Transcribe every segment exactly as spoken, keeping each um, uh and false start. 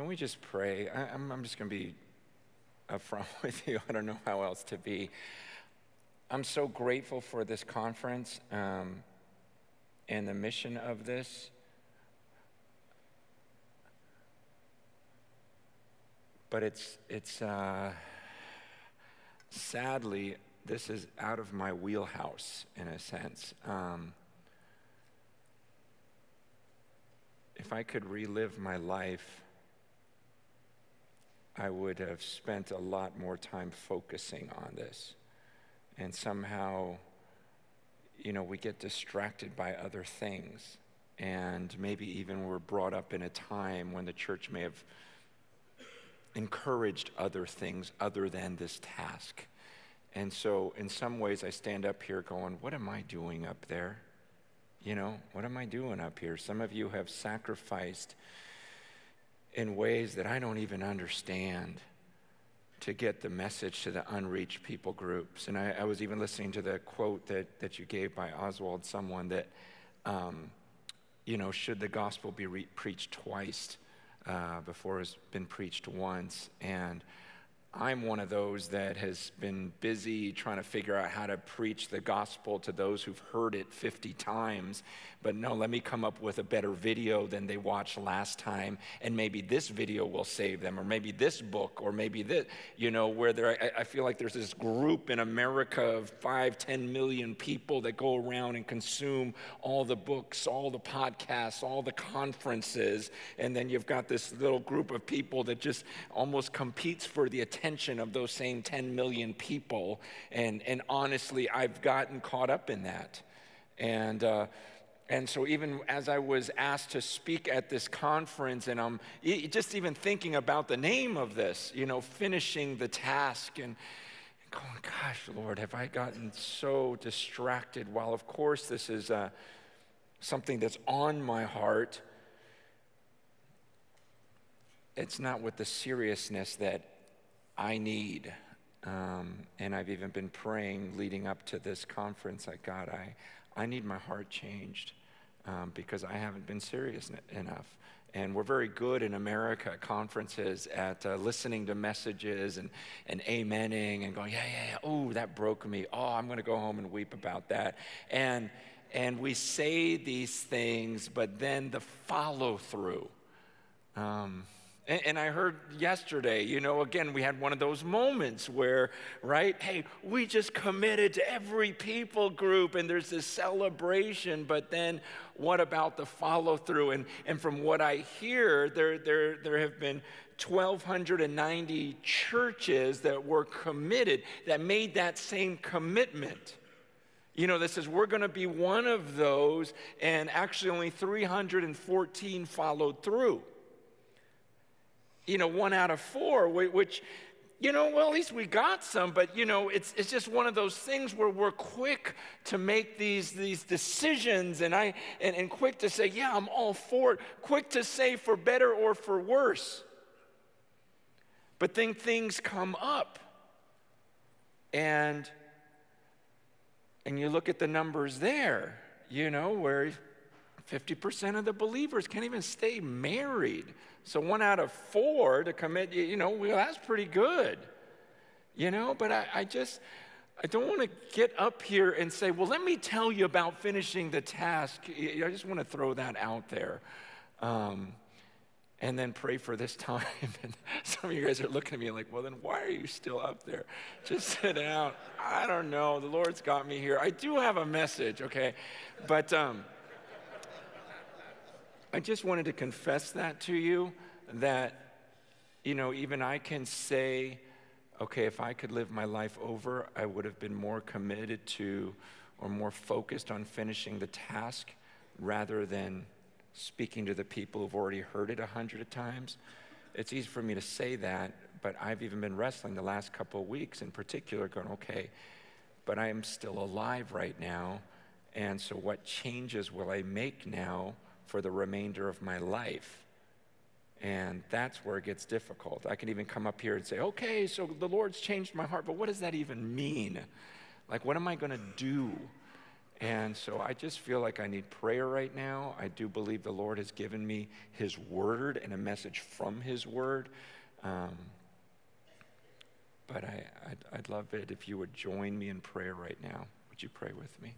Can we just pray? I, I'm, I'm just going to be upfront with you. I don't know how else to be. I'm so grateful for this conference um, and the mission of this. But it's, it's uh, sadly, this is out of my wheelhouse in a sense. Um, if I could relive my life, I would have spent a lot more time focusing on this. And somehow, you know, we get distracted by other things. And maybe even we're brought up in a time when the church may have encouraged other things other than this task. And so in some ways I stand up here going, what am I doing up there? You know, what am I doing up here? Some of you have sacrificed in ways that I don't even understand to get the message to the unreached people groups. And I, I was even listening to the quote that, that you gave by Oswald, someone that, um, you know, should the gospel be re- preached twice uh, before it's been preached once? And I'm one of those that has been busy trying to figure out how to preach the gospel to those who've heard it fifty times. But no, let me come up with a better video than they watched last time. And maybe this video will save them, or maybe this book, or maybe this, you know, where there, I, I feel like there's this group in America of five, ten million people that go around and consume all the books, all the podcasts, all the conferences. And then you've got this little group of people that just almost competes for the attention Attention of those same ten million people, and and honestly, I've gotten caught up in that, and uh, and so even as I was asked to speak at this conference, and I'm just even thinking about the name of this, you know, finishing the task, and going, gosh, Lord, have I gotten so distracted? While of course this is uh, something that's on my heart, it's not with the seriousness that I need, um, and I've even been praying leading up to this conference, like, God, I, I need my heart changed um, because I haven't been serious n- enough. And we're very good in America at conferences at uh, listening to messages and, and amening and going, yeah, yeah, yeah, oh, that broke me. Oh, I'm going to go home and weep about that. And, and we say these things, but then the follow-through. Um, And I heard yesterday, you know, again, we had one of those moments where, right, hey, we just committed to every people group and there's this celebration, but then what about the follow through? And and from what I hear, there there there have been one thousand two hundred ninety churches that were committed, that made that same commitment. You know, this is, we're going to be one of those, and actually only three hundred fourteen followed through. You know, one out of four, which, you know, well, at least we got some, but, you know, it's it's just one of those things where we're quick to make these these decisions, and I and, and quick to say, yeah, I'm all for it, quick to say for better or for worse. But then things come up, and and you look at the numbers there, you know, where fifty percent of the believers can't even stay married. So one out of four to commit, you know, well, that's pretty good. You know, but I, I just, I don't want to get up here and say, well, let me tell you about finishing the task. I just want to throw that out there. Um, and then pray for this time. And some of you guys are looking at me like, well, then why are you still up there? Just sit down. I don't know. The Lord's got me here. I do have a message, okay? But, um, I just wanted to confess that to you, that, you know, even I can say, okay, if I could live my life over, I would have been more committed to or more focused on finishing the task rather than speaking to the people who've already heard it a hundred times. It's easy for me to say that, but I've even been wrestling the last couple of weeks in particular going, okay, but I am still alive right now, and so what changes will I make now for the remainder of my life? And that's where it gets difficult. I can even come up here and say, okay, so the Lord's changed my heart, but what does that even mean? Like, what am I gonna do? And so I just feel like I need prayer right now. I do believe the Lord has given me his word and a message from his word. Um, but I, I'd, I'd love it if you would join me in prayer right now. Would you pray with me?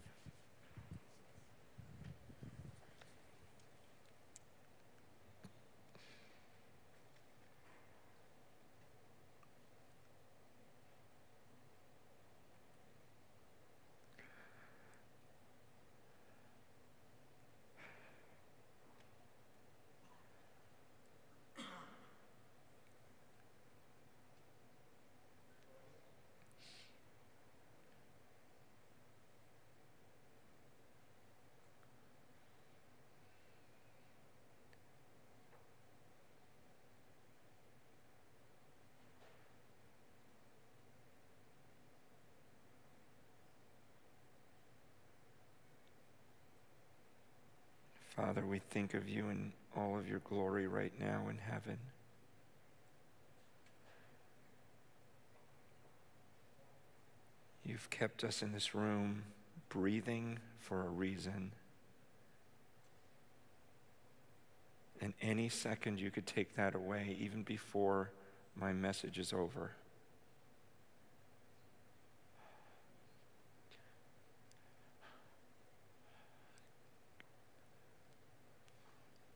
Father, we think of you in all of your glory right now in heaven. You've kept us in this room, breathing for a reason. And any second you could take that away, even before my message is over.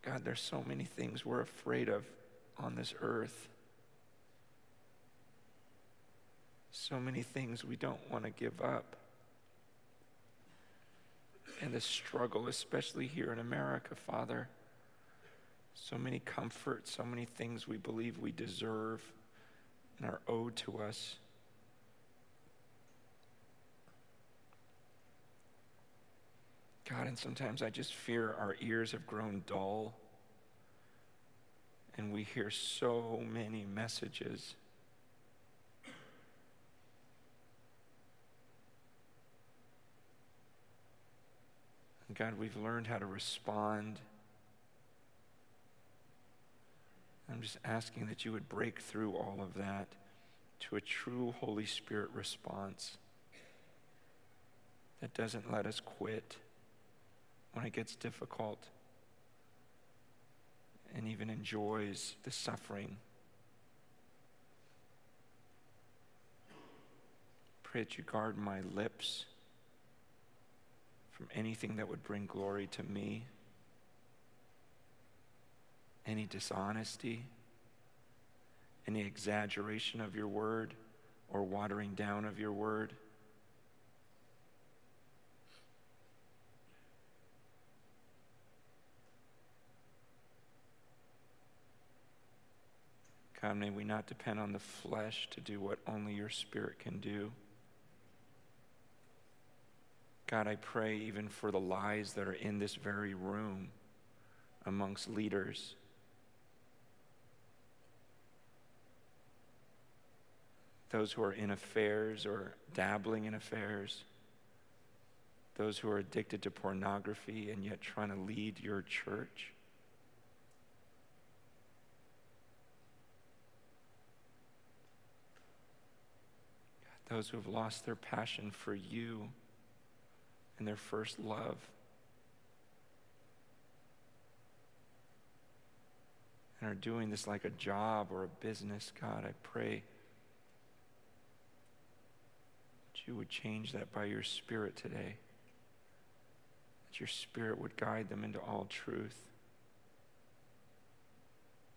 God, there's so many things we're afraid of on this earth. So many things we don't want to give up. And the struggle, especially here in America, Father. So many comforts, so many things we believe we deserve and are owed to us. God, and sometimes I just fear our ears have grown dull, and we hear so many messages. And God, we've learned how to respond. I'm just asking that you would break through all of that to a true Holy Spirit response that doesn't let us quit when it gets difficult, and even enjoys the suffering. Pray that you guard my lips from anything that would bring glory to me, any dishonesty, any exaggeration of your word or watering down of your word. God, may we not depend on the flesh to do what only your Spirit can do. God, I pray even for the lies that are in this very room amongst leaders. Those who are in affairs or dabbling in affairs. Those who are addicted to pornography and yet trying to lead your church. Those who have lost their passion for you and their first love and are doing this like a job or a business, God, I pray that you would change that by your Spirit today, that your Spirit would guide them into all truth.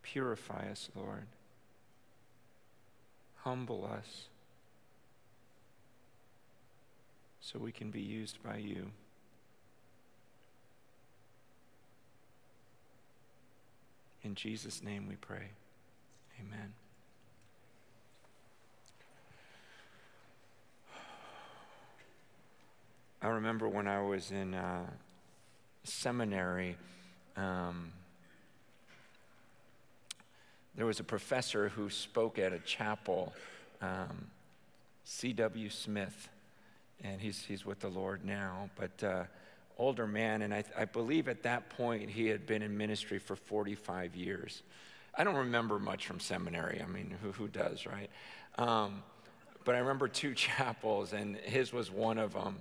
Purify us, Lord. Humble us, so we can be used by you. In Jesus' name we pray. Amen. I remember when I was in uh, seminary, um, there was a professor who spoke at a chapel, um, C W Smith. And he's he's with the Lord now, but uh, older man, and I, I believe at that point he had been in ministry for forty-five years. I don't remember much from seminary. I mean, who who does, right? Um, but I remember two chapels, and his was one of them.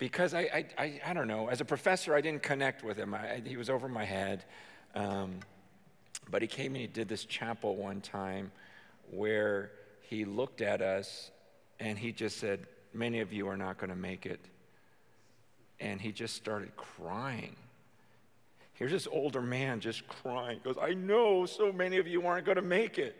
because I, I, I, I don't know, as a professor, I didn't connect with him. I, he was over my head. Um, but he came and he did this chapel one time where he looked at us and he just said, many of you are not going to make it. And he just started crying. Here's this older man just crying. He goes, I know so many of you aren't going to make it.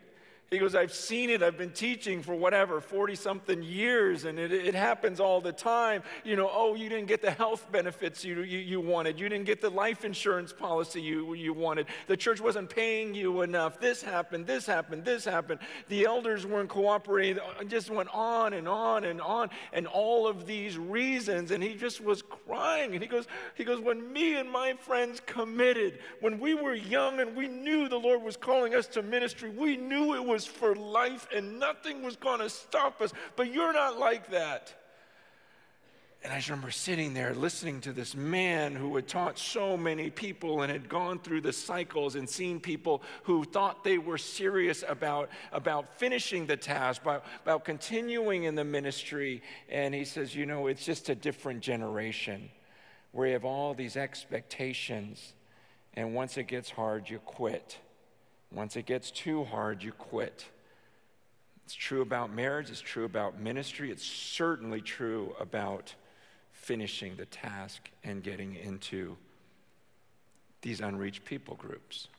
He goes, I've seen it. I've been teaching for whatever, forty-something years, and it, it happens all the time. You know, oh, you didn't get the health benefits you, you, you wanted. You didn't get the life insurance policy you, you wanted. The church wasn't paying you enough. This happened, this happened, this happened. The elders weren't cooperating. It just went on and on and on, and all of these reasons, and he just was crying. And he goes, he goes, when me and my friends committed, when we were young and we knew the Lord was calling us to ministry, we knew it was for life and nothing was going to stop us, but you're not like that. And I just remember sitting there listening to this man who had taught so many people and had gone through the cycles and seen people who thought they were serious about, about finishing the task, about, about continuing in the ministry. And he says, you know, it's just a different generation where you have all these expectations, and once it gets hard, you quit. Once it gets too hard, you quit. It's true about marriage. It's true about ministry. It's certainly true about finishing the task and getting into these unreached people groups.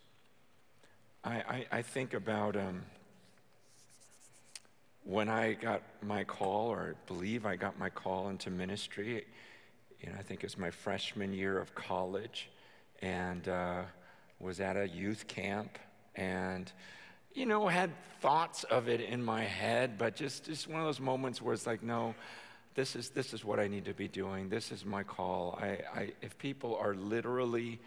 I, I, I think about um, when I got my call, or believe I got my call into ministry. You know, I think it was my freshman year of college, and uh, was at a youth camp. And, you know, had thoughts of it in my head, but just, just one of those moments where it's like, no, this is this is what I need to be doing. This is my call. I, I if people are literally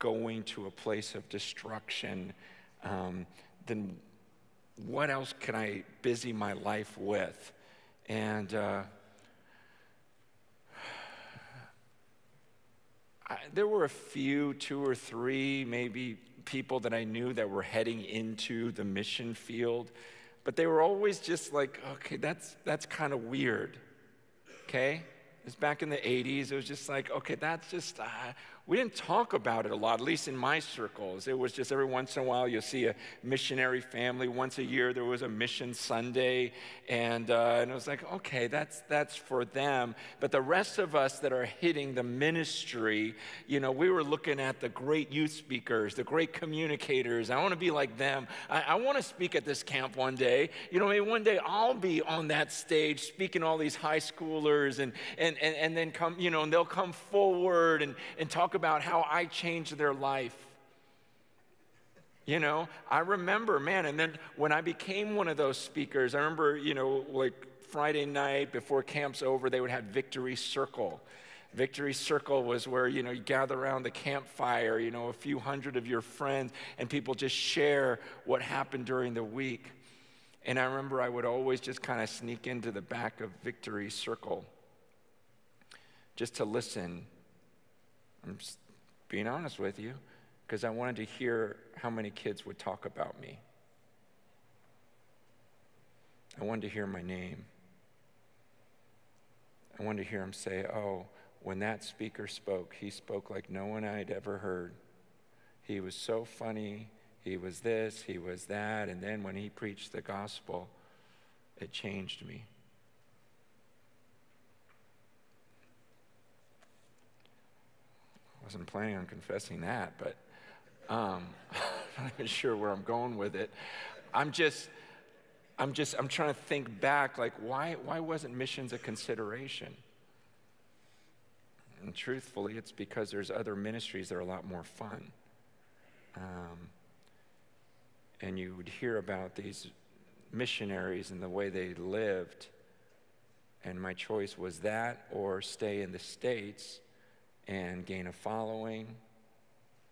going to a place of destruction, um, then what else can I busy my life with? And uh, I, there were a few, two or three, maybe, people that I knew that were heading into the mission field, but they were always just like, okay, that's that's kind of weird, okay? It's back in the eighties. It was just like, okay, that's just, uh, we didn't talk about it a lot, at least in my circles. It was just every once in a while you'll see a missionary family. Once a year there was a mission Sunday, and uh, and it was like, okay, that's that's for them. But the rest of us that are hitting the ministry, you know, we were looking at the great youth speakers, the great communicators. I want to be like them. I, I want to speak at this camp one day. You know, maybe one day I'll be on that stage speaking to all these high schoolers, and and And, and then come, you know, and they'll come forward and, and talk about how I changed their life. You know, I remember, man, and then when I became one of those speakers, I remember, you know, like Friday night before camp's over, they would have Victory Circle. Victory Circle was where, you know, you gather around the campfire, you know, a few hundred of your friends, and people just share what happened during the week. And I remember I would always just kind of sneak into the back of Victory Circle just to listen. I'm just being honest with you, because I wanted to hear how many kids would talk about me. I wanted to hear my name. I wanted to hear him say, oh, when that speaker spoke, he spoke like no one I'd ever heard. He was so funny. He was this, he was that. And then when he preached the gospel, it changed me. I wasn't planning on confessing that, but um, I'm not even sure where I'm going with it. I'm just, I'm just, I'm trying to think back, like, why, why wasn't missions a consideration? And truthfully, it's because there's other ministries that are a lot more fun. Um, and you would hear about these missionaries and the way they lived, and my choice was that or stay in the States and gain a following,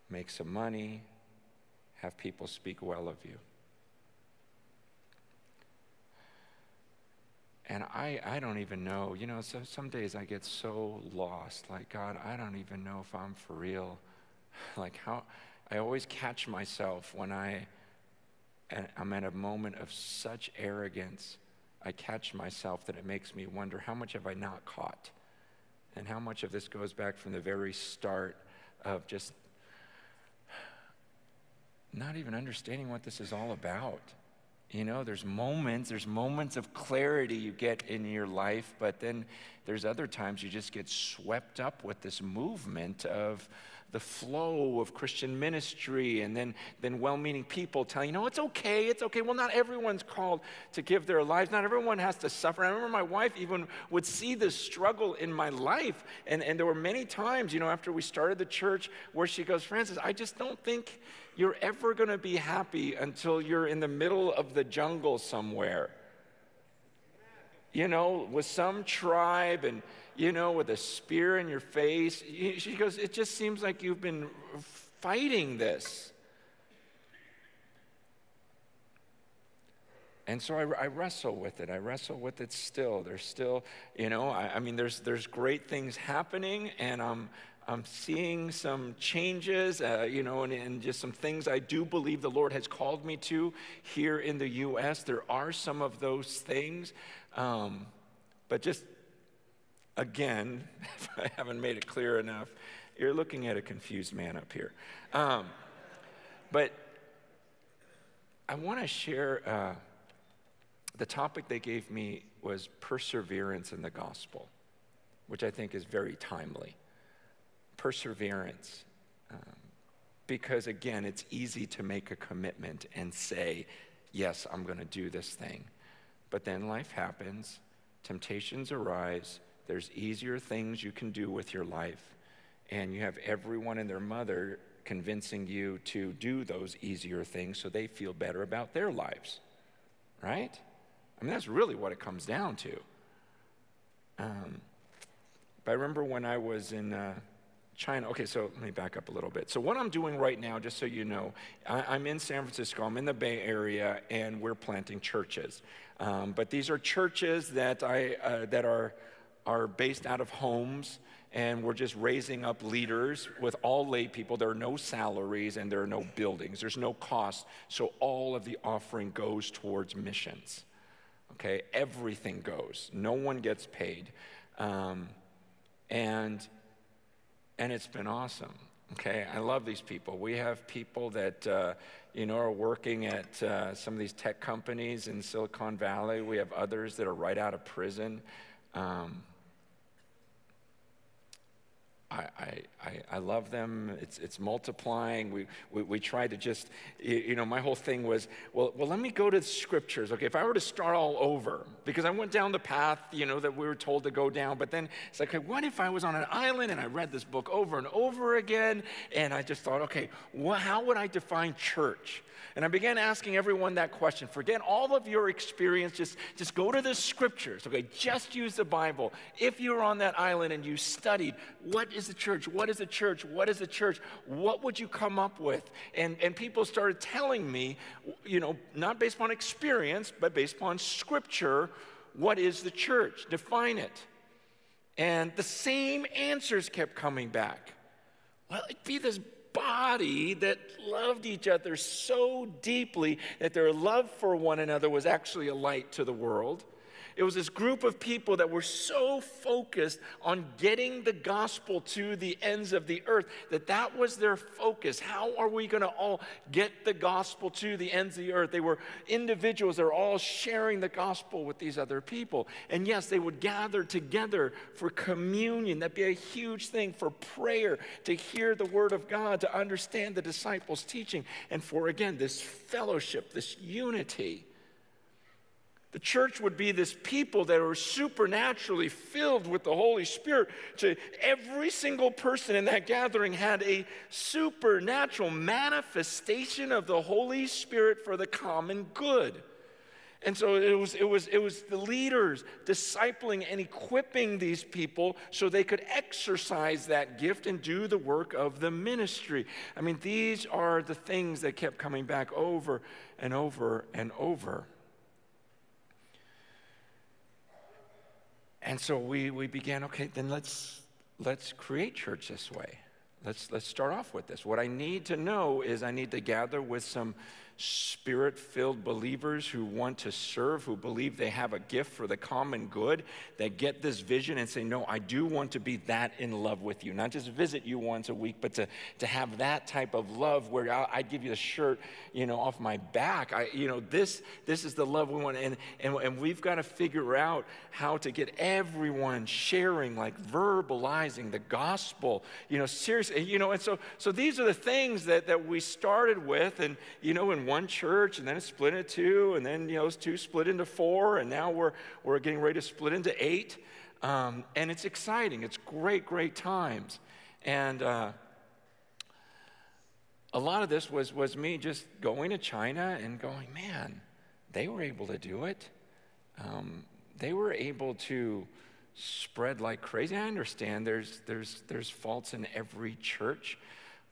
make some money, have people speak well of you. And I, I don't even know, you know, so some days I get so lost, like, God, I don't even know if I'm for real. Like, how, I always catch myself when I, I'm at a moment of such arrogance, I catch myself that it makes me wonder, how much have I not caught? and how much of this goes back from the very start of just not even understanding what this is all about. You know, there's moments, there's moments of clarity you get in your life, but then there's other times you just get swept up with this movement of the flow of Christian ministry, and then, then well-meaning people telling you, no, it's okay, it's okay. Well, not everyone's called to give their lives. Not everyone has to suffer. I remember my wife even would see the struggle in my life, and, and there were many times, you know, after we started the church where she goes, Francis, I just don't think you're ever gonna be happy until you're in the middle of the jungle somewhere. You know, with some tribe and, you know, with a spear in your face. She goes, it just seems like you've been fighting this. And so I, I wrestle with it. I wrestle with it still. There's still, you know, I, I mean, there's there's great things happening, and I'm I'm seeing some changes, uh, you know, and, and just some things I do believe the Lord has called me to here in the U S There are some of those things, um, but just, again, if I haven't made it clear enough, you're looking at a confused man up here. Um, but I want to share, uh, the topic they gave me was perseverance in the gospel, which I think is very timely. Perseverance, um, because again, it's easy to make a commitment and say, yes, I'm going to do this thing. But then life happens, temptations arise, there's easier things you can do with your life, and you have everyone and their mother convincing you to do those easier things so they feel better about their lives, right? I mean, that's really what it comes down to. Um, but I remember when I was in uh, China. Okay, so let me back up a little bit. So what I'm doing right now, just so you know, I, I'm in San Francisco, I'm in the Bay Area, and we're planting churches. Um, but these are churches that I uh, that are... are based out of homes, and we're just raising up leaders with all lay people. There are no salaries and there are no buildings. There's no cost, so all of the offering goes towards missions, okay? Everything goes. No one gets paid, um, and, and it's been awesome, okay? I love these people. We have people that, uh, you know, are working at uh, some of these tech companies in Silicon Valley. We have others that are right out of prison. Um, I, I, I love them. It's, it's multiplying. We, we, we try to just, you know, my whole thing was, well, well, let me go to the scriptures. Okay, if I were to start all over, because I went down the path, you know, that we were told to go down, but then it's like, okay, what if I was on an island and I read this book over and over again, and I just thought, okay, well, how would I define church? And I began asking everyone that question. Forget all of your experience. Just, just go to the scriptures, okay? Just use the Bible. If you were on that island and you studied, what is the church? What is the church? What is the church? What would you come up with? And, and people started telling me, you know, not based upon experience, but based upon scripture, what is the church? Define it. And the same answers kept coming back. Well, it'd be this body that loved each other so deeply that their love for one another was actually a light to the world. It was this group of people that were so focused on getting the gospel to the ends of the earth that that was their focus. How are we going to all get the gospel to the ends of the earth? They were individuals that were all sharing the gospel with these other people. And yes, they would gather together for communion. That'd be a huge thing, for prayer, to hear the word of God, to understand the disciples' teaching, and for, again, this fellowship, this unity. The church would be this people that are supernaturally filled with the Holy Spirit. So every single person in that gathering had a supernatural manifestation of the Holy Spirit for the common good. And so it was, it was, it was the leaders discipling and equipping these people so they could exercise that gift and do the work of the ministry. I mean, these are the things that kept coming back over and over and over. And so we, we began, okay, then let's let's create church this way. Let's let's start off with this. What I need to know is I need to gather with some Spirit-filled believers who want to serve, who believe they have a gift for the common good, that get this vision and say, no, I do want to be that in love with you. Not just visit you once a week, but to, to have that type of love where I'll, I'd give you the shirt, you know, off my back. I, you know, this this is the love we want. And, and, and we've got to figure out how to get everyone sharing, like verbalizing the gospel, you know, seriously, you know, and so so these are the things that, that we started with, and, you know, in one church, and then it split into two, and then, you know, those two split into four, and now we're we're getting ready to split into eight, um, and it's exciting. It's great, great times, and uh, a lot of this was was me just going to China and going, man, they were able to do it. Um, they were able to spread like crazy. I understand there's there's there's faults in every church.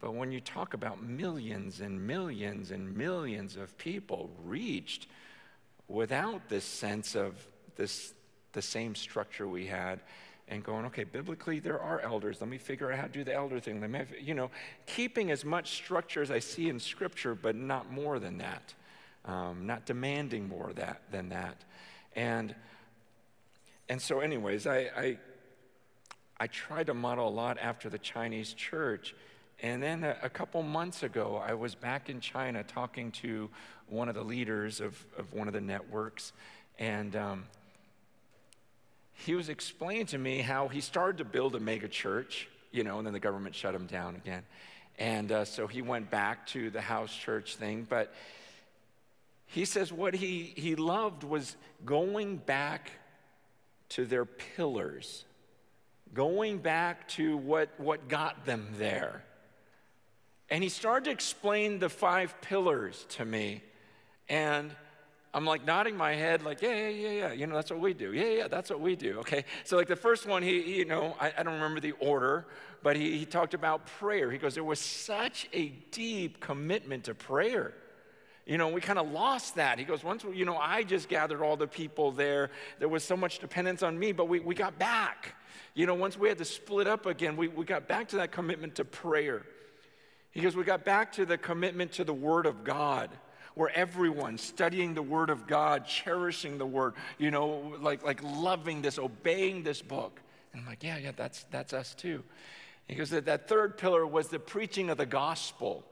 But when you talk about millions and millions and millions of people reached without this sense of this, the same structure we had, and going, okay, biblically there are elders. Let me figure out how to do the elder thing. Let me, have, you know, keeping as much structure as I see in Scripture, but not more than that, um, not demanding more that than that, and and so, anyways, I I, I tried to model a lot after the Chinese church. And then a, a couple months ago, I was back in China talking to one of the leaders of, of one of the networks, and um, he was explaining to me how he started to build a mega church, you know, and then the government shut him down again. And uh, so he went back to the house church thing, but he says what he, he loved was going back to their pillars, going back to what, what got them there. And he started to explain the five pillars to me. And I'm like nodding my head like, yeah, yeah, yeah, yeah. You know, that's what we do. Yeah, yeah, that's what we do. Okay. So like the first one, he, you know, I, I don't remember the order, but he, he talked about prayer. He goes, there was such a deep commitment to prayer. You know, we kind of lost that. He goes, once, you know, I just gathered all the people there. There was so much dependence on me, but we, we got back. You know, once we had to split up again, we, we got back to that commitment to prayer. He goes, we got back to the commitment to the Word of God, where everyone studying the Word of God, cherishing the Word, you know, like like loving this, obeying this book. And I'm like, yeah, yeah, that's that's us too. He goes, that, that third pillar was the preaching of the gospel,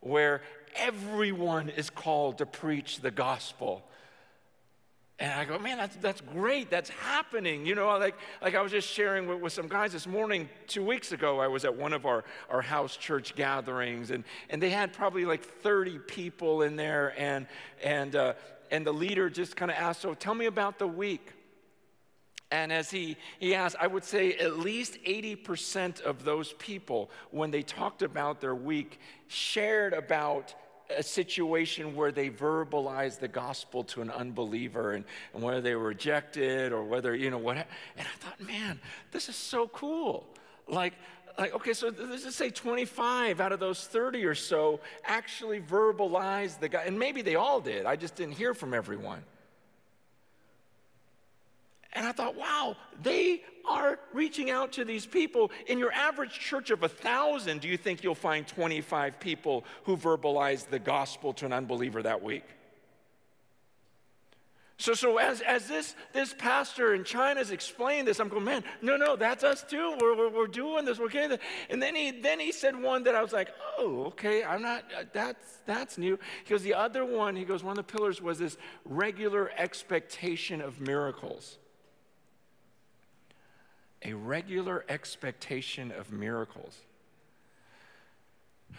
where everyone is called to preach the gospel. And I go, man, that's that's great. That's happening. You know, like like I was just sharing with, with some guys this morning. Two weeks ago, I was at one of our, our house church gatherings, and, and they had probably like thirty people in there. And and uh, and the leader just kind of asked, so tell me about the week. And as he he asked, I would say at least eighty percent of those people, when they talked about their week, shared about a situation where they verbalized the gospel to an unbeliever, and, and whether they were rejected or whether, you know, what. And I thought, man, this is so cool. Like, like okay, so let's just say twenty-five out of those thirty or so actually verbalized the guy. And maybe they all did. I just didn't hear from everyone. And I thought, wow, they are reaching out to these people. In your average church of a thousand, do you think you'll find twenty-five people who verbalized the gospel to an unbeliever that week? So so as, as this, this pastor in China's explained this, I'm going, man, no, no, that's us too. We're, we're, we're doing this. We're getting this. And then he then he said one that I was like, oh, okay, I'm not, uh, that's, that's new. He goes, the other one, he goes, one of the pillars was this regular expectation of miracles. A regular expectation of miracles.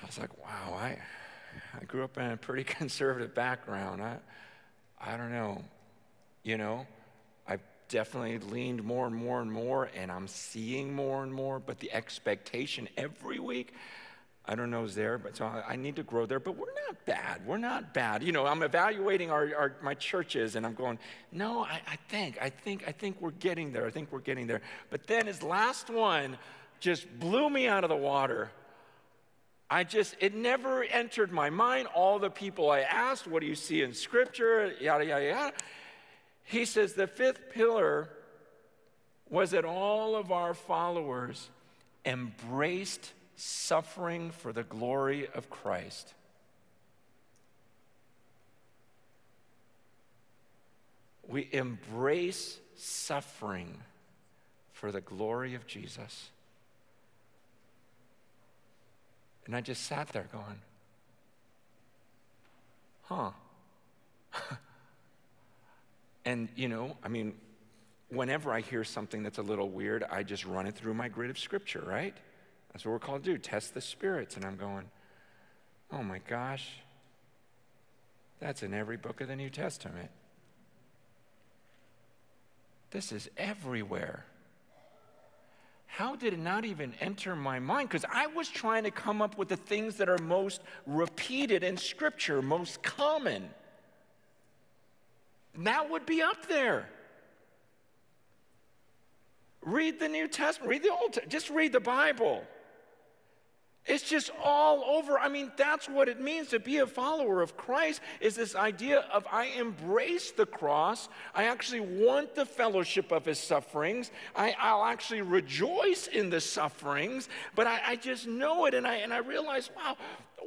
I was like, wow, I I grew up in a pretty conservative background. I I don't know. You know, I've definitely leaned more and more and more, and I'm seeing more and more, but the expectation every week, I don't know is there, but so I, I need to grow there. But we're not bad. We're not bad. You know, I'm evaluating our, our my churches, and I'm going, no, I, I think, I think, I think we're getting there. I think we're getting there. But then his last one just blew me out of the water. I just, it never entered my mind. All the people I asked, what do you see in Scripture? Yada, yada, yada. He says the fifth pillar was that all of our followers embraced suffering for the glory of Christ. we embrace suffering for the glory of Jesus. And I just sat there going, huh. And, you know, I mean, whenever I hear something that's a little weird, I just run it through my grid of scripture, right? That's what we're called to do, test the spirits. And I'm going, oh my gosh, that's in every book of the New Testament. This is everywhere. How did it not even enter my mind? Because I was trying to come up with the things that are most repeated in Scripture, most common. That would be up there. Read the New Testament, read the Old Testament, just read the Bible. It's just all over. I mean, that's what it means to be a follower of Christ, is this idea of I embrace the cross. I actually want the fellowship of his sufferings. I, I'll actually rejoice in the sufferings, but I, I just know it, and I, and I realize, wow,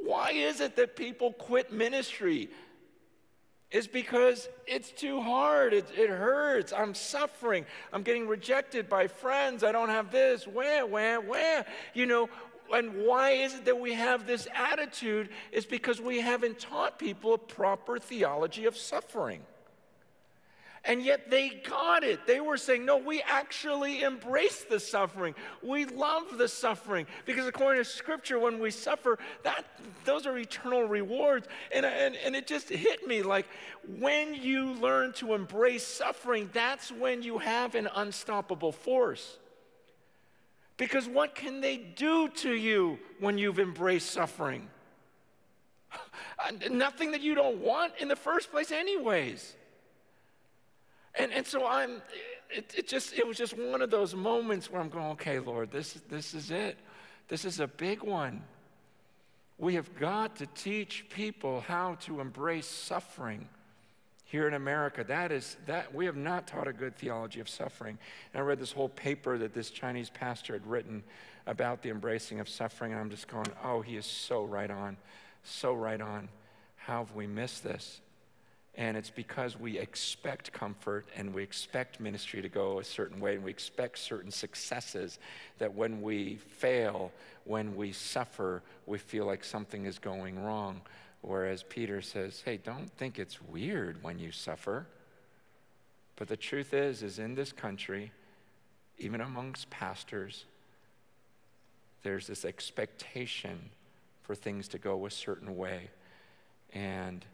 why is it that people quit ministry? It's because it's too hard, it, it hurts, I'm suffering, I'm getting rejected by friends, I don't have this, where, where, where, you know. And why is it that we have this attitude? It's because we haven't taught people a proper theology of suffering. And yet they got it. They were saying, no, we actually embrace the suffering. We love the suffering. Because according to Scripture, when we suffer, that those are eternal rewards. And, and, and it just hit me, like, when you learn to embrace suffering, that's when you have an unstoppable force. Because what can they do to you when you've embraced suffering? Nothing that you don't want in the first place anyways. And, and so I'm, it, it just, it was just one of those moments where I'm going, okay, Lord, this, this is it. This is a big one. We have got to teach people how to embrace suffering. Here in America, that is, that we have not taught a good theology of suffering. And I read this whole paper that this Chinese pastor had written about the embracing of suffering, and I'm just going, oh, he is so right on, so right on. How have we missed this? And it's because we expect comfort, and we expect ministry to go a certain way, and we expect certain successes, that when we fail, when we suffer, we feel like something is going wrong. Whereas Peter says, hey, don't think it's weird when you suffer. But the truth is, is in this country, even amongst pastors, there's this expectation for things to go a certain way. And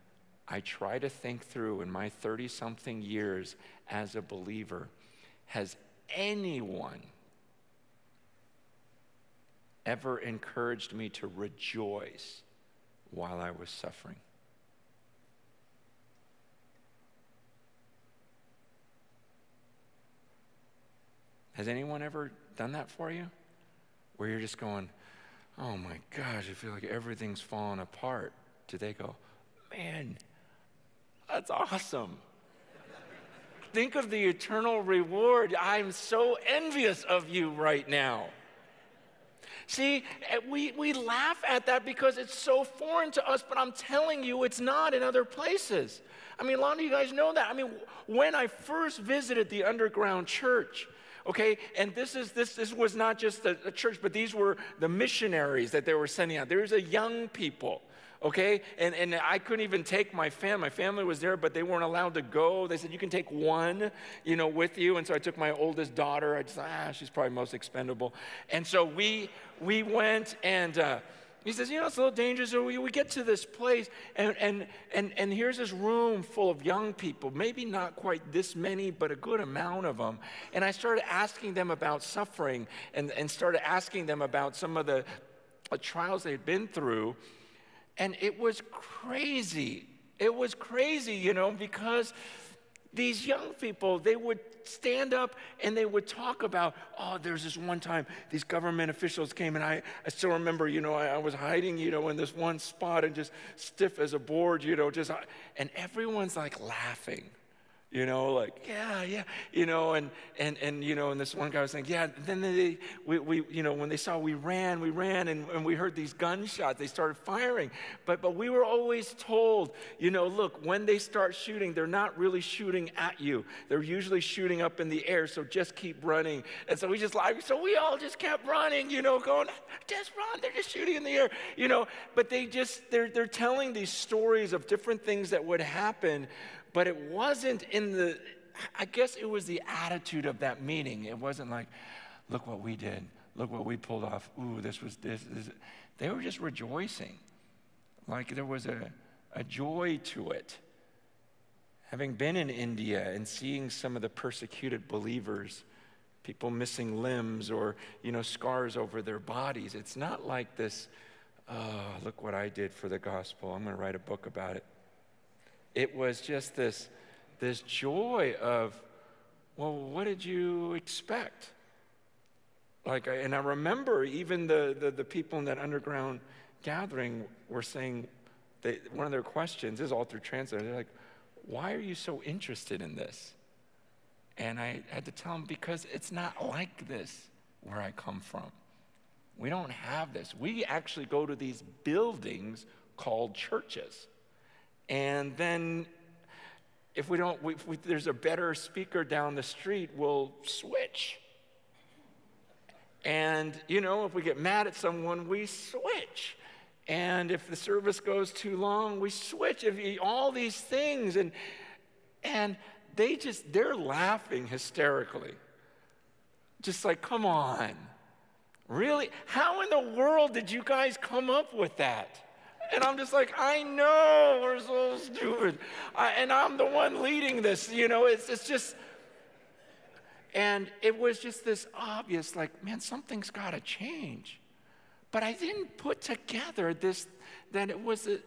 I try to think through, in my thirty-something years as a believer, has anyone ever encouraged me to rejoice while I was suffering? Has anyone ever done that for you? Where you're just going, oh my gosh, I feel like everything's falling apart. Do they go, man, that's awesome. Think of the eternal reward. I'm so envious of you right now. See, we, we laugh at that because it's so foreign to us, but I'm telling you, it's not in other places. I mean, a lot of you guys know that. I mean, when I first visited the underground church, okay, and this is this this was not just a, a church, but these were the missionaries that they were sending out. There was a young people. Okay, and, and I couldn't even take my family. My family was there, but they weren't allowed to go. They said, you can take one, you know, with you. And so I took my oldest daughter. I just, ah, she's probably most expendable. And so we we went, and uh, he says, you know, it's a little dangerous. So we, we get to this place, and, and, and, and here's this room full of young people, maybe not quite this many, but a good amount of them. And I started asking them about suffering, and, and started asking them about some of the uh, trials they'd been through. And it was crazy. It was crazy, you know, because these young people, they would stand up and they would talk about, oh, there's this one time these government officials came, and I, I still remember, you know, I, I was hiding, you know, in this one spot and just stiff as a board, you know, just, and everyone's like laughing. You know, like, yeah, yeah, you know, and, and, and you know, and this one guy was saying, yeah, then they, we, we you know, when they saw we ran, we ran, and, and we heard these gunshots, they started firing. But but we were always told, you know, look, when they start shooting, they're not really shooting at you. They're usually shooting up in the air, so just keep running. And so we just like, so we all just kept running, you know, going, just run, they're just shooting in the air, you know. But they just, they're, they're telling these stories of different things that would happen. But it wasn't in the, I guess it was the attitude of that meeting. It wasn't like, look what we did. Look what we pulled off. Ooh, this was this. this. They were just rejoicing. Like there was a, a joy to it. Having been in India and seeing some of the persecuted believers, people missing limbs or, you know, scars over their bodies, it's not like this, oh, look what I did for the gospel. I'm going to write a book about it. It was just this, this joy of, well, what did you expect? Like, I, and I remember even the, the, the people in that underground gathering were saying, they, one of their questions, this is all through translator, they're like, why are you so interested in this? And I had to tell them, because it's not like this where I come from. We don't have this. We actually go to these buildings called churches. And then if we don't, if we, there's a better speaker down the street, we'll switch. And, you know, if we get mad at someone, we switch. And if the service goes too long, we switch. If you, all these things. And, and they just, they're laughing hysterically. Just like, come on. Really? How in the world did you guys come up with that? And I'm just like, I know, we're so stupid. I, and I'm the one leading this, you know, it's, it's just. And it was just this obvious, like, man, something's got to change. But I didn't put together this, that it was a,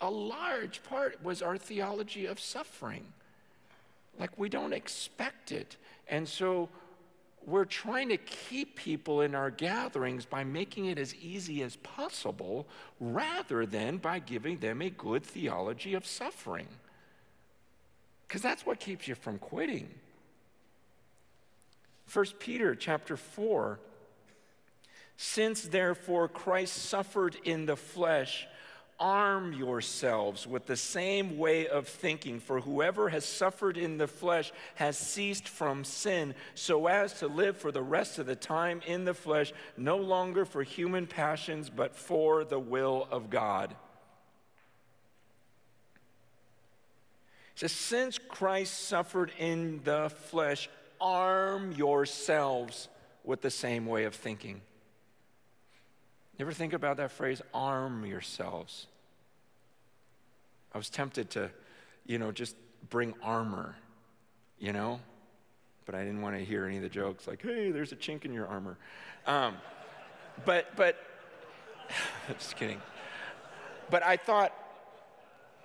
a large part was our theology of suffering. Like, we don't expect it. And so we're trying to keep people in our gatherings by making it as easy as possible rather than by giving them a good theology of suffering. Because that's what keeps you from quitting. First Peter chapter four, since therefore Christ suffered in the flesh, arm yourselves with the same way of thinking, for whoever has suffered in the flesh has ceased from sin, so as to live for the rest of the time in the flesh, no longer for human passions, but for the will of God. It says, since Christ suffered in the flesh, arm yourselves with the same way of thinking. You ever think about that phrase, arm yourselves? I was tempted to, you know, just bring armor, you know? But I didn't want to hear any of the jokes like, hey, there's a chink in your armor. Um, but, but, just kidding. But I thought,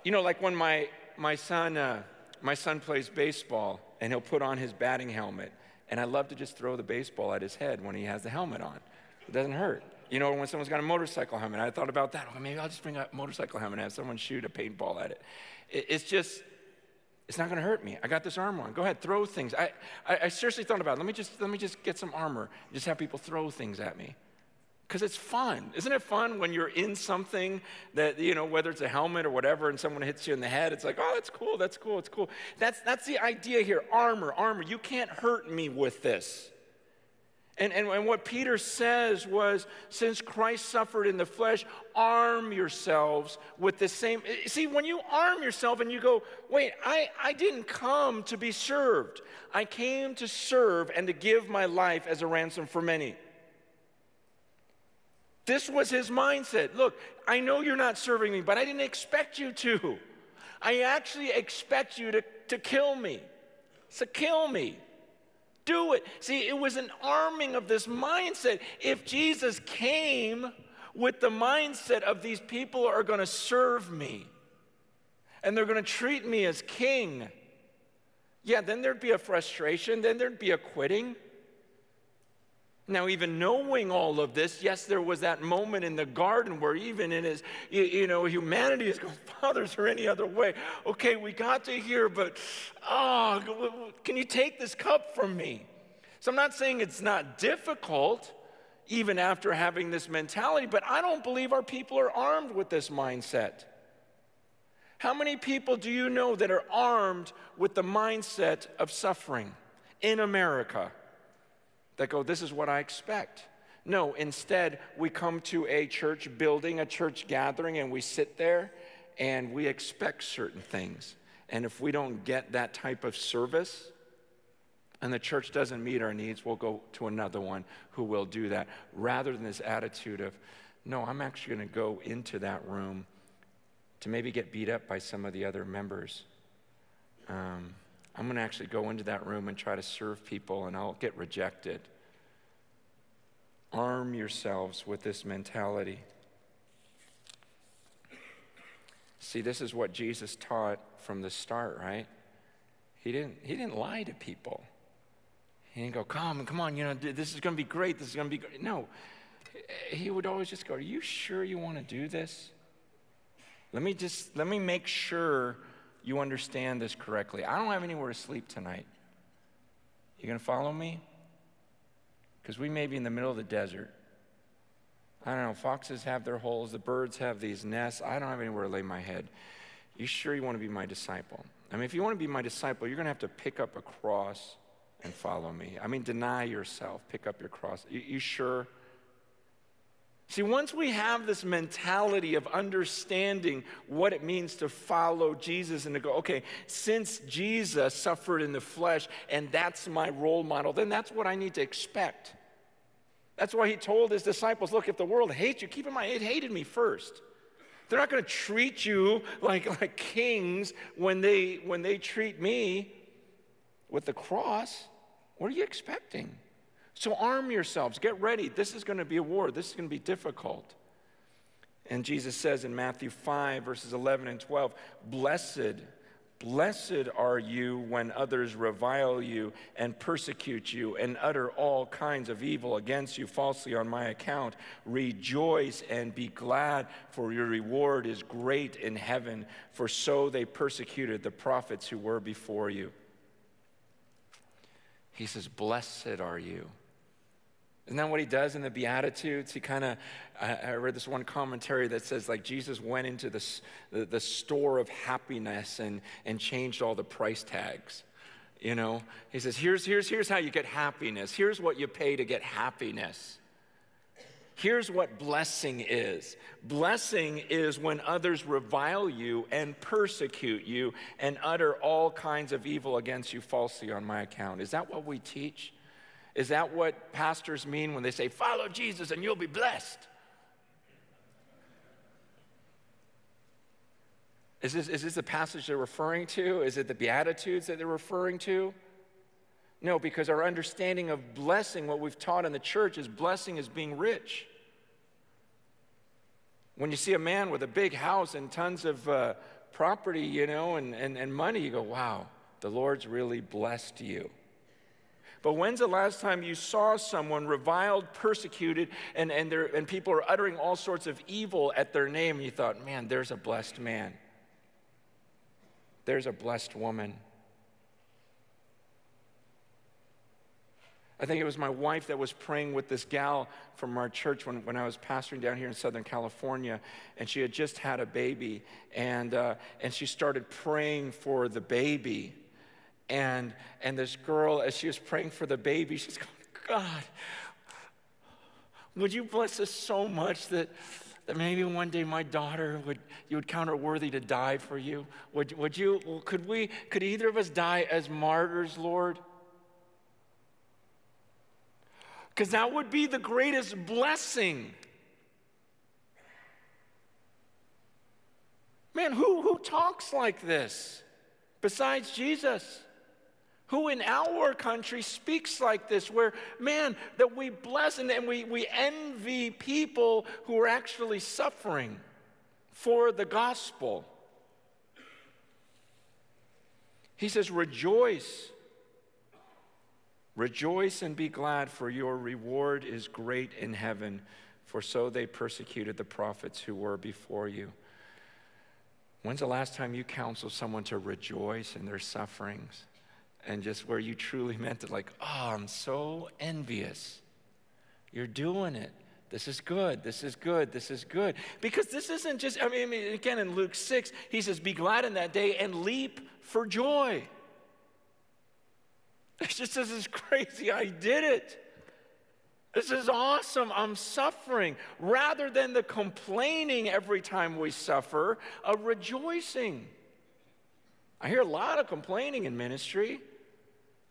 you know, like when my, my son, uh, my son plays baseball and he'll put on his batting helmet, and I love to just throw the baseball at his head when he has the helmet on. It doesn't hurt. You know, when someone's got a motorcycle helmet, I thought about that. Oh, maybe I'll just bring a motorcycle helmet and have someone shoot a paintball at it. It's just, it's not going to hurt me. I got this armor on. Go ahead, throw things. I, I, I seriously thought about it. Let me just, let me just get some armor. Just have people throw things at me, because it's fun. Isn't it fun when you're in something that, you know, whether it's a helmet or whatever, and someone hits you in the head? It's like, oh, that's cool. That's cool. It's cool. That's that's the idea here. Armor, armor. You can't hurt me with this. And, and, and what Peter says was, since Christ suffered in the flesh, arm yourselves with the same. See, when you arm yourself and you go, wait, I, I didn't come to be served. I came to serve and to give my life as a ransom for many. This was his mindset. Look, I know you're not serving me, but I didn't expect you to. I actually expect you to, to kill me. So kill me. Do it. See, it was an arming of this mindset. If Jesus came with the mindset of these people are going to serve me and they're going to treat me as king, yeah, then there'd be a frustration, then there'd be a quitting. Now, even knowing all of this, yes, there was that moment in the garden where even in his, you, you know, humanity is going, Father, is there any other way? Okay, we got to here, but, oh, can you take this cup from me? So I'm not saying it's not difficult, even after having this mentality, but I don't believe our people are armed with this mindset. How many people do you know that are armed with the mindset of suffering in America? That go, this is what I expect. No, instead, we come to a church building, a church gathering, and we sit there, and we expect certain things. And if we don't get that type of service, and the church doesn't meet our needs, we'll go to another one who will do that, rather than this attitude of, no, I'm actually gonna go into that room to maybe get beat up by some of the other members. Um, I'm gonna actually go into that room and try to serve people and I'll get rejected. Arm yourselves with this mentality. See, this is what Jesus taught from the start, right? He didn't, he didn't lie to people. He didn't go, come, come on, you know, this is gonna be great, this is gonna be great. No, he would always just go, are you sure you wanna do this? Let me just, let me make sure you understand this correctly. I don't have anywhere to sleep tonight. You gonna follow me? Because we may be in the middle of the desert. I don't know, foxes have their holes, the birds have these nests. I don't have anywhere to lay my head. You sure you wanna be my disciple? I mean, if you wanna be my disciple, you're gonna have to pick up a cross and follow me. I mean, deny yourself, pick up your cross. You, you sure? See, once we have this mentality of understanding what it means to follow Jesus and to go, okay, since Jesus suffered in the flesh and that's my role model, then that's what I need to expect. That's why he told his disciples, look, if the world hates you, keep in mind, it hated me first. They're not gonna treat you like, like kings when they, when they treat me with the cross. What are you expecting? So arm yourselves, get ready. This is gonna be a war, this is gonna be difficult. And Jesus says in Matthew five, verses eleven and twelve, blessed, blessed are you when others revile you and persecute you and utter all kinds of evil against you falsely on my account. Rejoice and be glad, for your reward is great in heaven, for so they persecuted the prophets who were before you. He says, blessed are you. Isn't that what he does in the Beatitudes? He kind of, I read this one commentary that says like Jesus went into this, the, the store of happiness and, and changed all the price tags, you know? He says, here's, here's, here's how you get happiness. Here's what you pay to get happiness. Here's what blessing is. Blessing is when others revile you and persecute you and utter all kinds of evil against you falsely on my account. Is that what we teach? Is that what pastors mean when they say, follow Jesus and you'll be blessed? Is this, is this the passage they're referring to? Is it the Beatitudes that they're referring to? No, because our understanding of blessing, what we've taught in the church, is blessing is being rich. When you see a man with a big house and tons of uh, property, you know, and, and, and money, you go, wow, the Lord's really blessed you. But when's the last time you saw someone reviled, persecuted, and, and, and people are uttering all sorts of evil at their name, and you thought, man, there's a blessed man. There's a blessed woman. I think it was my wife that was praying with this gal from our church when, when I was pastoring down here in Southern California, and she had just had a baby, and, uh, and she started praying for the baby. And, and this girl, as she was praying for the baby, she's going, God, would you bless us so much that, that maybe one day my daughter, would you would count her worthy to die for you? Would, would you, could we, could either of us die as martyrs, Lord? Because that would be the greatest blessing. Man, who, who talks like this besides Jesus? Who in our country speaks like this, where, man, that we bless and we, we envy people who are actually suffering for the gospel. He says, rejoice. Rejoice and be glad, for your reward is great in heaven, for so they persecuted the prophets who were before you. When's the last time you counseled someone to rejoice in their sufferings, and just where you truly meant it, like, oh, I'm so envious. You're doing it. This is good, this is good, this is good. Because this isn't just, I mean, again, in Luke six, he says, be glad in that day and leap for joy. It's just, this is crazy, I did it. This is awesome, I'm suffering. Rather than the complaining every time we suffer, a rejoicing. I hear a lot of complaining in ministry,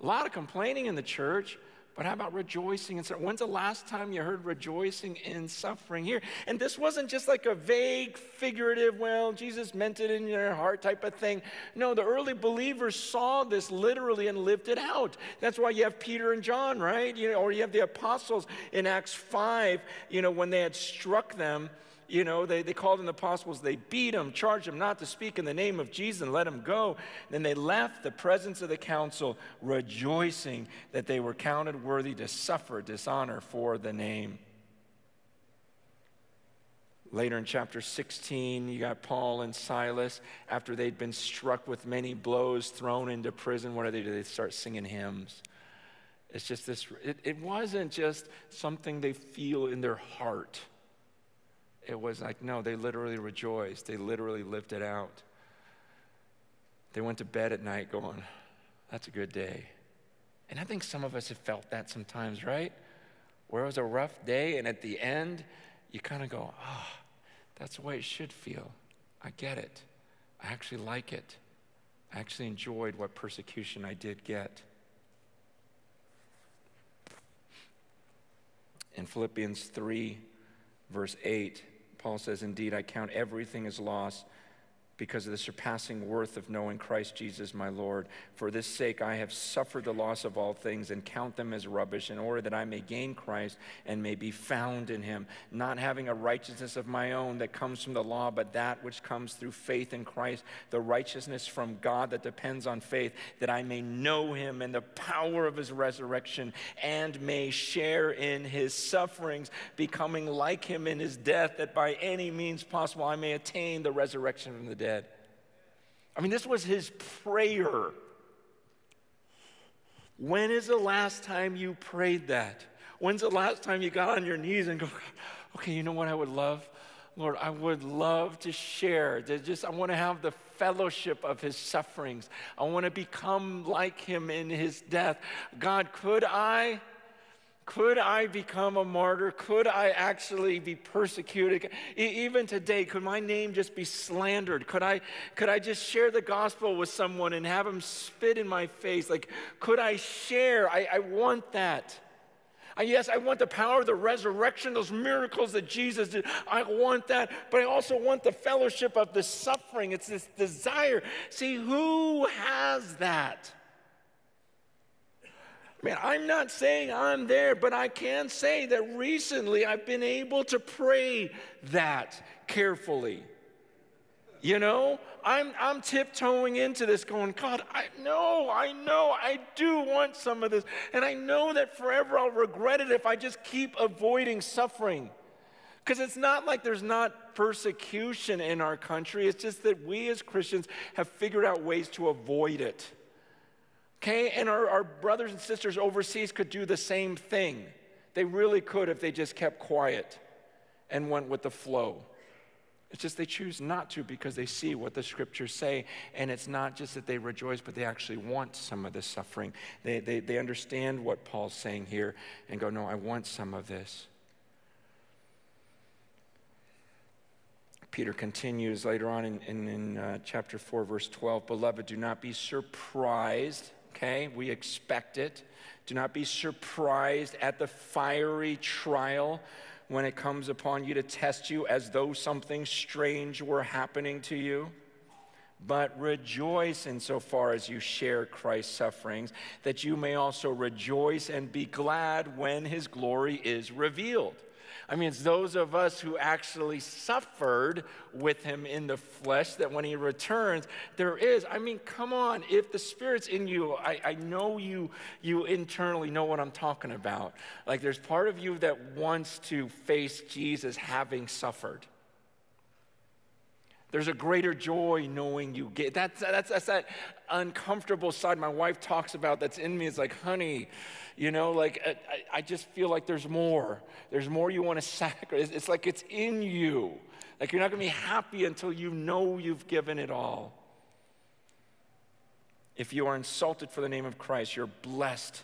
a lot of complaining in the church, but how about rejoicing? And when's the last time you heard rejoicing in suffering here? And this wasn't just like a vague, figurative, well, Jesus meant it in your heart type of thing. No, the early believers saw this literally and lived it out. That's why you have Peter and John, right? You know, or you have the apostles in Acts five, you know, when they had struck them, you know, they, they called in the apostles, they beat them, charged them not to speak in the name of Jesus and let them go. Then they left the presence of the council rejoicing that they were counted worthy to suffer dishonor for the name. Later in chapter sixteen, you got Paul and Silas. After they'd been struck with many blows, thrown into prison, what do they do? They start singing hymns. It's just this, it, it wasn't just something they feel in their heart. It was like, no, they literally rejoiced. They literally lived it out. They went to bed at night going, that's a good day. And I think some of us have felt that sometimes, right? Where it was a rough day, and at the end, you kind of go, ah, oh, that's the way it should feel. I get it. I actually like it. I actually enjoyed what persecution I did get. In Philippians three, verse eight, Paul says, indeed, I count everything as loss because of the surpassing worth of knowing Christ Jesus my Lord. For this sake I have suffered the loss of all things and count them as rubbish, in order that I may gain Christ and may be found in him, not having a righteousness of my own that comes from the law, but that which comes through faith in Christ, the righteousness from God that depends on faith, that I may know him and the power of his resurrection and may share in his sufferings, becoming like him in his death, that by any means possible I may attain the resurrection from the dead. I mean, this was his prayer. When is the last time you prayed that? When's the last time you got on your knees and go, okay, you know what I would love? Lord, I would love to share. Just, I want to have the fellowship of his sufferings. I want to become like him in his death. God, could I... Could I become a martyr? Could I actually be persecuted? Even today, could my name just be slandered? Could I, could I just share the gospel with someone and have them spit in my face? Like, could I share? I, I want that. I, yes, I want the power of the resurrection, those miracles that Jesus did. I want that, but I also want the fellowship of the suffering. It's this desire. See, who has that? Man, I'm not saying I'm there, but I can say that recently I've been able to pray that carefully. You know, I'm, I'm tiptoeing into this going, God, I know, I know, I do want some of this. And I know that forever I'll regret it if I just keep avoiding suffering. Because it's not like there's not persecution in our country. It's just that we as Christians have figured out ways to avoid it. Okay, and our, our brothers and sisters overseas could do the same thing. They really could if they just kept quiet and went with the flow. It's just they choose not to because they see what the scriptures say, and it's not just that they rejoice, but they actually want some of this suffering. They, they, they understand what Paul's saying here and go, no, I want some of this. Peter continues later on in, in, in uh, chapter four, verse twelve, beloved, do not be surprised. Okay, we expect it. Do not be surprised at the fiery trial when it comes upon you to test you as though something strange were happening to you. But rejoice insofar as you share Christ's sufferings, that you may also rejoice and be glad when his glory is revealed. I mean, it's those of us who actually suffered with him in the flesh that when he returns, there is, I mean, come on, if the Spirit's in you, I, I know you, you internally know what I'm talking about. Like, there's part of you that wants to face Jesus having suffered. There's a greater joy knowing you get, that's, that's, that's that uncomfortable side my wife talks about that's in me. It's like, honey, you know, like, I, I just feel like there's more. There's more you want to sacrifice. It's like it's in you. Like, you're not going to be happy until you know you've given it all. If you are insulted for the name of Christ, you're blessed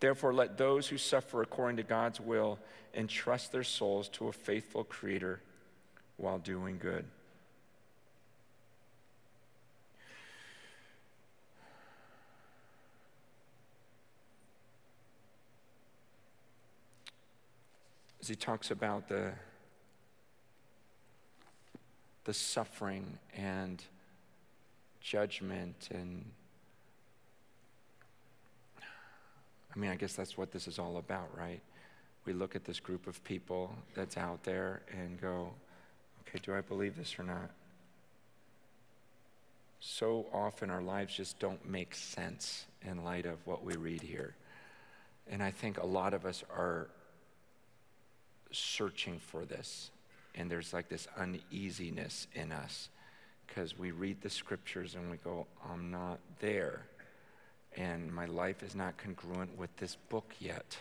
Therefore, let those who suffer according to God's will entrust their souls to a faithful Creator while doing good. As he talks about the, the suffering and judgment and I mean, I guess that's what this is all about, right? We look at this group of people that's out there and go, okay, do I believe this or not? So often our lives just don't make sense in light of what we read here. And I think a lot of us are searching for this. And there's like this uneasiness in us because we read the scriptures and we go, I'm not there. And my life is not congruent with this book yet.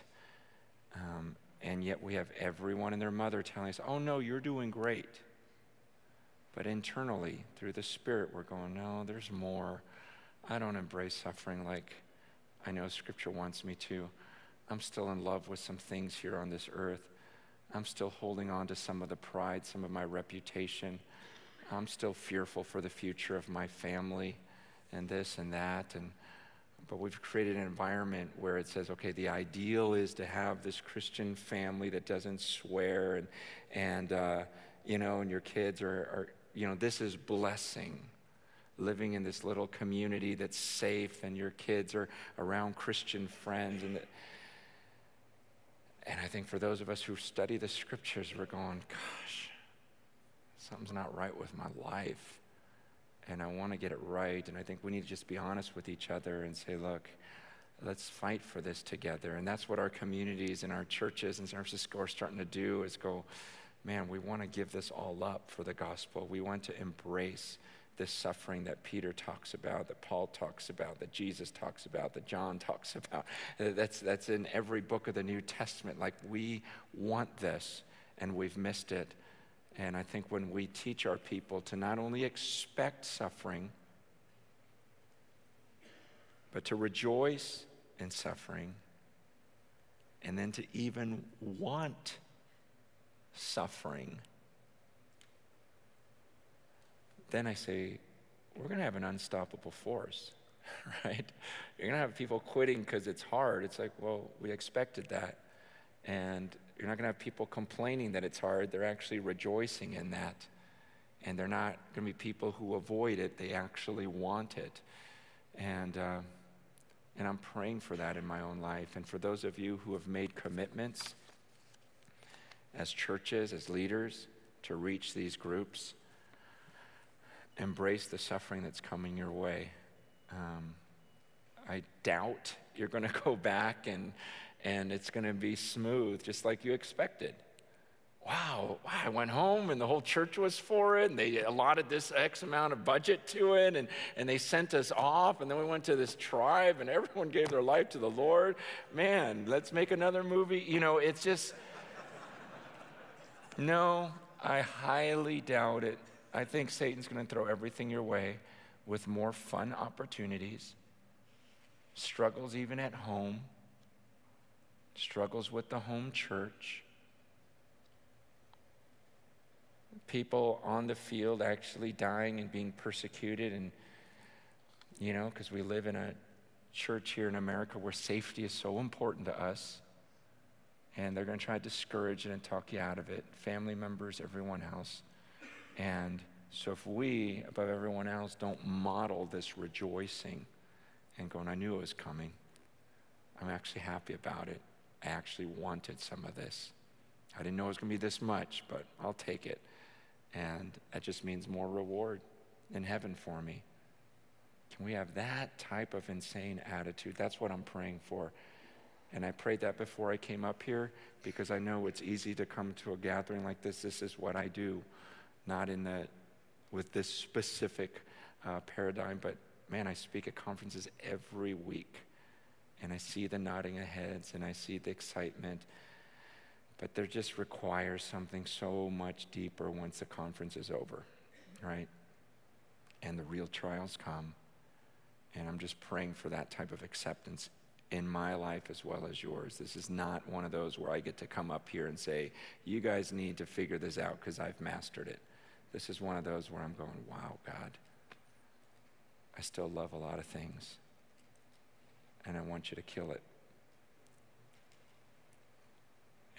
Um, and yet we have everyone and their mother telling us, oh no, you're doing great. But internally, through the Spirit, we're going, no, there's more. I don't embrace suffering like I know Scripture wants me to. I'm still in love with some things here on this earth. I'm still holding on to some of the pride, some of my reputation. I'm still fearful for the future of my family and this and that. and. But we've created an environment where it says, okay, the ideal is to have this Christian family that doesn't swear and, and uh, you know, and your kids are, are, you know, this is blessing. Living in this little community that's safe and your kids are around Christian friends. And, the, and I think for those of us who study the scriptures, we're going, gosh, something's not right with my life. And I want to get it right, and I think we need to just be honest with each other and say, look, let's fight for this together. And that's what our communities and our churches in San Francisco are starting to do is go, man, we want to give this all up for the gospel. We want to embrace this suffering that Peter talks about, that Paul talks about, that Jesus talks about, that John talks about. That's, that's in every book of the New Testament. Like, we want this, and we've missed it. And I think when we teach our people to not only expect suffering, but to rejoice in suffering, and then to even want suffering, then I say, we're gonna have an unstoppable force, right? You're gonna have people quitting because it's hard. It's like, well, we expected that. And you're not gonna have people complaining that it's hard. They're actually rejoicing in that. And they're not gonna be people who avoid it. They actually want it. And, uh, and I'm praying for that in my own life. And for those of you who have made commitments as churches, as leaders, to reach these groups, embrace the suffering that's coming your way. Um, I doubt you're gonna go back and And it's gonna be smooth, just like you expected. Wow, wow, I went home and the whole church was for it and they allotted this X amount of budget to it and, and they sent us off and then we went to this tribe and everyone gave their life to the Lord. Man, let's make another movie. You know, it's just, no, I highly doubt it. I think Satan's gonna throw everything your way with more fun opportunities, struggles even at home, struggles with the home church. People on the field actually dying and being persecuted, and, you know, because we live in a church here in America where safety is so important to us, and they're going to try to discourage it and talk you out of it. Family members, everyone else. And so if we, above everyone else, don't model this rejoicing and going, I knew it was coming. I'm actually happy about it. I actually wanted some of this. I didn't know it was going to be this much, but I'll take it. And that just means more reward in heaven for me. Can we have that type of insane attitude? That's what I'm praying for. And I prayed that before I came up here, because I know it's easy to come to a gathering like this. This is what I do, not in the, with this specific uh, paradigm, but man, I speak at conferences every week, and I see the nodding of heads, and I see the excitement, but there just requires something so much deeper once the conference is over, right? And the real trials come, and I'm just praying for that type of acceptance in my life as well as yours. This is not one of those where I get to come up here and say, you guys need to figure this out because I've mastered it. This is one of those where I'm going, wow, God, I still love a lot of things, and I want you to kill it.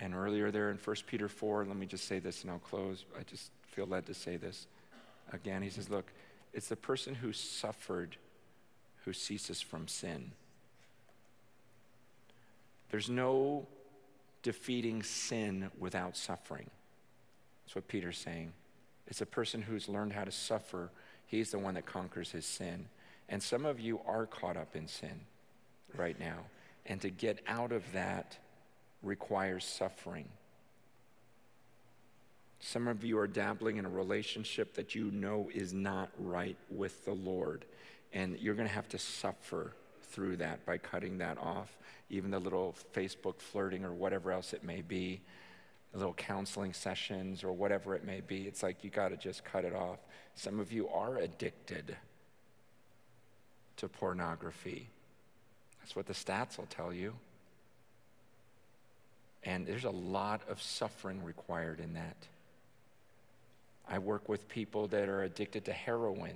And earlier there in First Peter four, let me just say this and I'll close. I just feel led to say this. Again, he says, look, it's the person who suffered who ceases from sin. There's no defeating sin without suffering. That's what Peter's saying. It's a person who's learned how to suffer. He's the one that conquers his sin. And some of you are caught up in sin right now. And to get out of that requires suffering. Some of you are dabbling in a relationship that you know is not right with the Lord. And you're going to have to suffer through that by cutting that off, even the little Facebook flirting or whatever else it may be, the little counseling sessions or whatever it may be. It's like you got to just cut it off. Some of you are addicted to pornography. That's what the stats will tell you. And there's a lot of suffering required in that. I work with people that are addicted to heroin.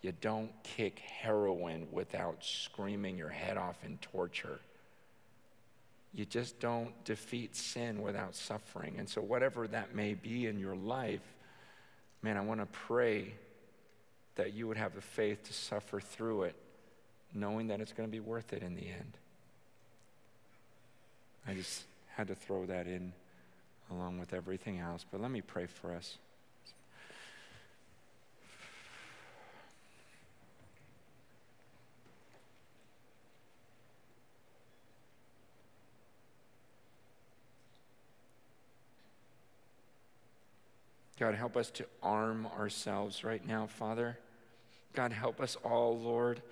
You don't kick heroin without screaming your head off in torture. You just don't defeat sin without suffering. And so whatever that may be in your life, man, I want to pray that you would have the faith to suffer through it, knowing that it's going to be worth it in the end. I just had to throw that in along with everything else. But let me pray for us. God, help us to arm ourselves right now, Father. God, help us all, Lord.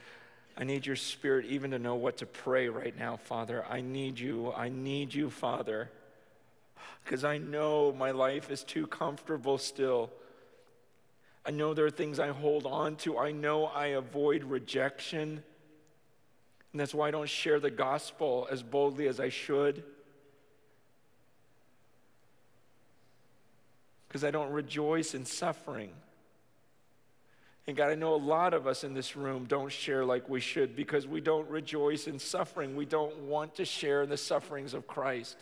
I need your Spirit even to know what to pray right now, Father. I need you. I need you, Father, because I know my life is too comfortable still. I know there are things I hold on to. I know I avoid rejection, and that's why I don't share the gospel as boldly as I should, because I don't rejoice in suffering. And God, I know a lot of us in this room don't share like we should because we don't rejoice in suffering. We don't want to share in the sufferings of Christ.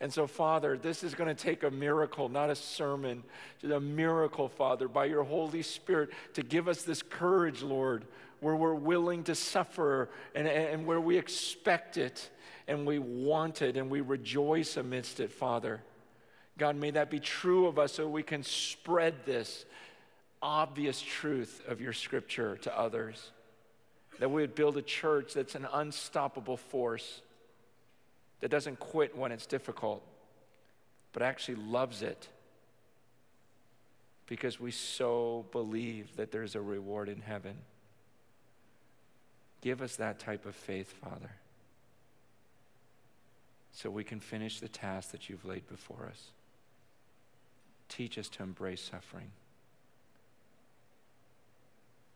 And so, Father, this is going to take a miracle, not a sermon, just a miracle, Father, by your Holy Spirit to give us this courage, Lord, where we're willing to suffer and, and where we expect it and we want it and we rejoice amidst it, Father. God, may that be true of us so we can spread this obvious truth of your scripture to others, that we would build a church that's an unstoppable force, that doesn't quit when it's difficult, but actually loves it because we so believe that there's a reward in heaven. Give us that type of faith, Father, so we can finish the task that you've laid before us. Teach us to embrace suffering.